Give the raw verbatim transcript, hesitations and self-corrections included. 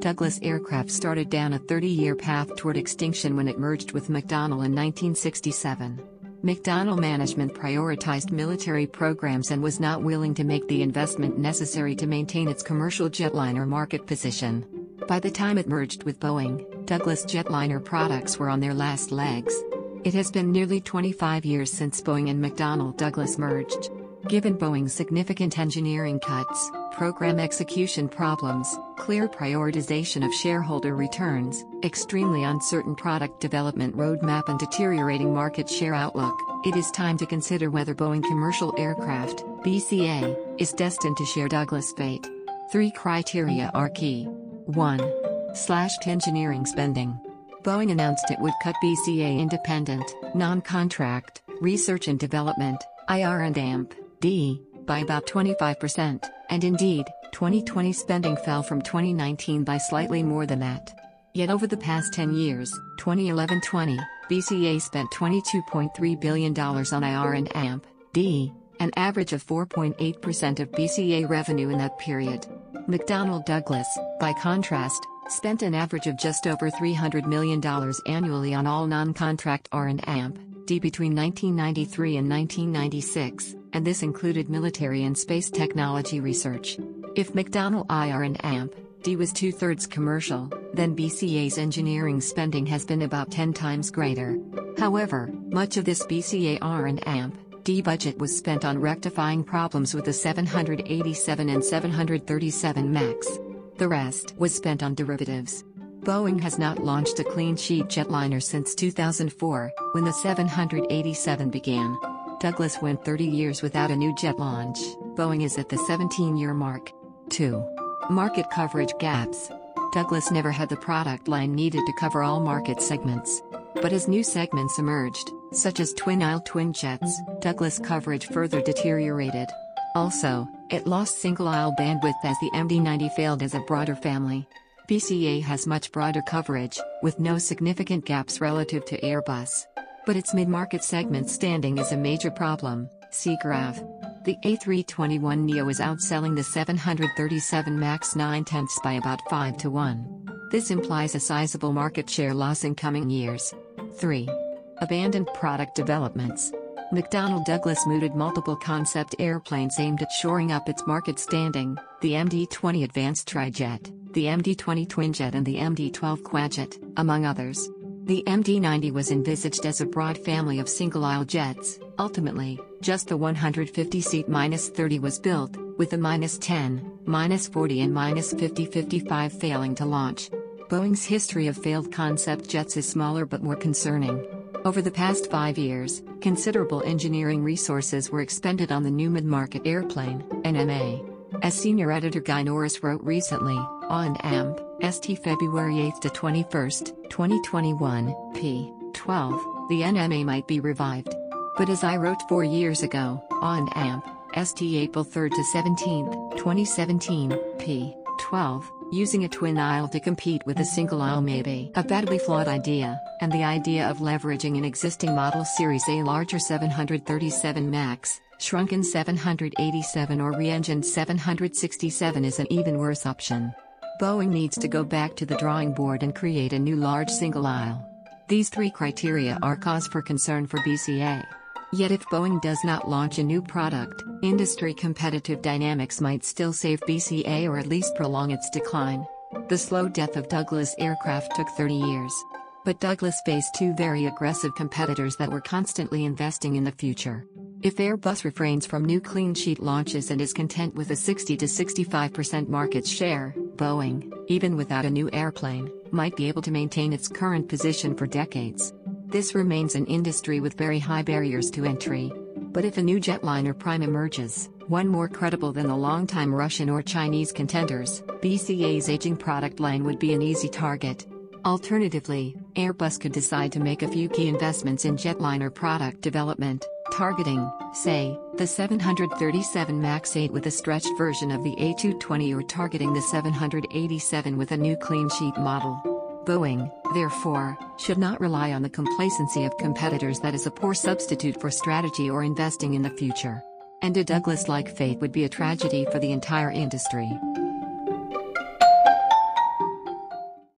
Douglas Aircraft started down a thirty-year path toward extinction when it merged with McDonnell in nineteen sixty-seven. McDonnell management prioritized military programs and was not willing to make the investment necessary to maintain its commercial jetliner market position. By the time it merged with Boeing, Douglas jetliner products were on their last legs. It has been nearly twenty-five years since Boeing and McDonnell Douglas merged. Given Boeing's significant engineering cuts, program execution problems, clear prioritization of shareholder returns, extremely uncertain product development roadmap and deteriorating market share outlook, it is time to consider whether Boeing Commercial Aircraft, B C A, is destined to share Douglas' fate. Three criteria are key. one. Slashed engineering spending. Boeing announced it would cut B C A independent, non-contract, research and development, I R and D by about twenty-five percent, and indeed, twenty twenty spending fell from twenty nineteen by slightly more than that. Yet over the past ten years, twenty eleven to twenty, B C A spent twenty-two point three billion dollars on I R and D, an average of four point eight percent of B C A revenue in that period. McDonnell Douglas, by contrast, spent an average of just over three hundred million dollars annually on all non-contract R and D between nineteen ninety-three and nineteen ninety-six, and this included military and space technology research. If McDonnell I R and D was two-thirds commercial, then B C A's engineering spending has been about ten times greater. However, much of this B C A R and D budget was spent on rectifying problems with the seven eighty-seven and seven thirty-seven MAX. The rest was spent on derivatives. Boeing has not launched a clean-sheet jetliner since two thousand four, when the seven eighty-seven began. Douglas went thirty years without a new jet launch. Boeing is at the seventeen-year mark. two. Market coverage gaps. Douglas never had the product line needed to cover all market segments. But as new segments emerged, such as twin-aisle twin jets, Douglas coverage further deteriorated. Also, it lost single-aisle bandwidth as the M D ninety failed as a broader family. B C A has much broader coverage, with no significant gaps relative to Airbus. But its mid-market segment standing is a major problem, see graph. The A three twenty-one neo is outselling the seven thirty-seven MAX nine tenths by about five to one. This implies a sizable market share loss in coming years. three. Abandoned product developments. McDonnell Douglas mooted multiple concept airplanes aimed at shoring up its market standing, the M D twenty advanced trijet, the M D twenty twinjet and the M D twelve quadjet, among others. The M D ninety was envisaged as a broad family of single-aisle jets. Ultimately, just the one hundred fifty seat minus thirty was built, with the minus ten, minus forty and minus fifty fifty-five failing to launch. Boeing's history of failed concept jets is smaller but more concerning. Over the past five years, considerable engineering resources were expended on the new mid-market airplane, N M A. As senior editor Guy Norris wrote recently, A and M, S T February eighth to twenty-first, twenty twenty-one, page twelve, the N M A might be revived. But as I wrote four years ago, A and M, S T April third to seventeenth, twenty seventeen, page twelve, using a twin aisle to compete with a single aisle may be a badly flawed idea, and the idea of leveraging an existing model series A larger seven thirty-seven MAX, shrunken seven eighty-seven or re-engined seven sixty-seven is an even worse option. Boeing needs to go back to the drawing board and create a new large single aisle. These three criteria are cause for concern for B C A. Yet if Boeing does not launch a new product, industry competitive dynamics might still save B C A or at least prolong its decline. The slow death of Douglas Aircraft took thirty years. But Douglas faced two very aggressive competitors that were constantly investing in the future. If Airbus refrains from new clean-sheet launches and is content with a sixty to sixty-five percent market share, Boeing, even without a new airplane, might be able to maintain its current position for decades. This remains an industry with very high barriers to entry. But if a new jetliner prime emerges, one more credible than the longtime Russian or Chinese contenders, B C A's aging product line would be an easy target. Alternatively, Airbus could decide to make a few key investments in jetliner product development, targeting, say, the seven thirty-seven MAX eight with a stretched version of the A two twenty or targeting the seven eighty-seven with a new clean-sheet model. Boeing, therefore, should not rely on the complacency of competitors that is a poor substitute for strategy or investing in the future. And a Douglas-like fate would be a tragedy for the entire industry.